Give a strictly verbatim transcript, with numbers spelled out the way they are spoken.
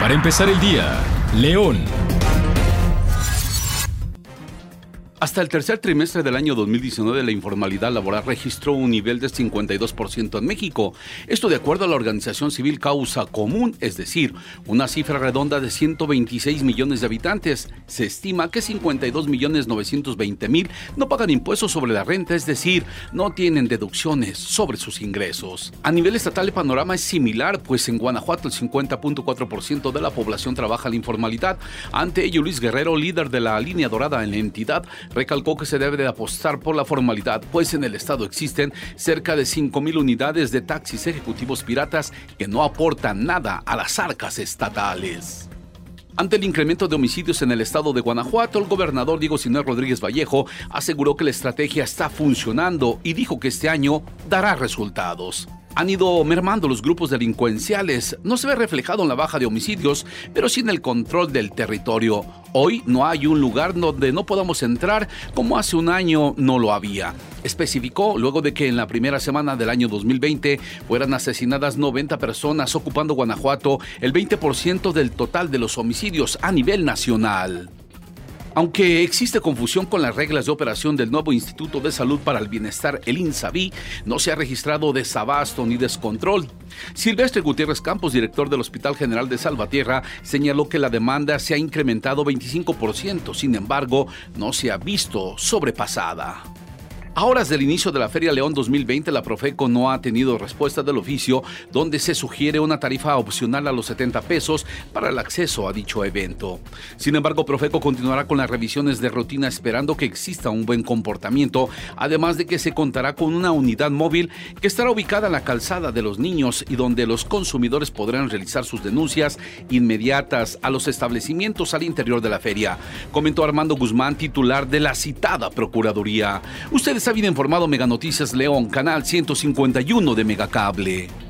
Para empezar el día, León. Hasta el tercer trimestre del año dos mil diecinueve, la informalidad laboral registró un nivel de cincuenta y dos por ciento en México. Esto de acuerdo a la organización civil Causa Común, es decir, una cifra redonda de ciento veintiséis millones de habitantes. Se estima que cincuenta y dos millones novecientos veinte mil no pagan impuestos sobre la renta, es decir, no tienen deducciones sobre sus ingresos. A nivel estatal, el panorama es similar, pues en Guanajuato el cincuenta punto cuatro por ciento de la población trabaja en la informalidad. Ante ello, Luis Guerrero, líder de la línea dorada en la entidad, recalcó que se debe de apostar por la formalidad, pues en el estado existen cerca de cinco mil unidades de taxis ejecutivos piratas que no aportan nada a las arcas estatales. Ante el incremento de homicidios en el estado de Guanajuato, el gobernador Diego Sinué Rodríguez Vallejo aseguró que la estrategia está funcionando y dijo que este año dará resultados. Han ido mermando los grupos delincuenciales, no se ve reflejado en la baja de homicidios, pero sí en el control del territorio. Hoy no hay un lugar donde no podamos entrar como hace un año no lo había. Especificó luego de que en la primera semana del año dos mil veinte fueran asesinadas noventa personas, ocupando Guanajuato el veinte por ciento del total de los homicidios a nivel nacional. Aunque existe confusión con las reglas de operación del nuevo Instituto de Salud para el Bienestar, el INSABI, no se ha registrado desabasto ni descontrol. Silvestre Gutiérrez Campos, director del Hospital General de Salvatierra, señaló que la demanda se ha incrementado veinticinco por ciento, sin embargo, no se ha visto sobrepasada. A horas del inicio de la Feria León dos mil veinte, la Profeco no ha tenido respuesta del oficio, donde se sugiere una tarifa opcional a los setenta pesos para el acceso a dicho evento. Sin embargo, Profeco continuará con las revisiones de rutina esperando que exista un buen comportamiento, además de que se contará con una unidad móvil que estará ubicada en la calzada de los niños y donde los consumidores podrán realizar sus denuncias inmediatas a los establecimientos al interior de la feria, comentó Armando Guzmán, titular de la citada Procuraduría. Ustedes está bien informado. Mega Noticias León, canal ciento cincuenta y uno de Megacable.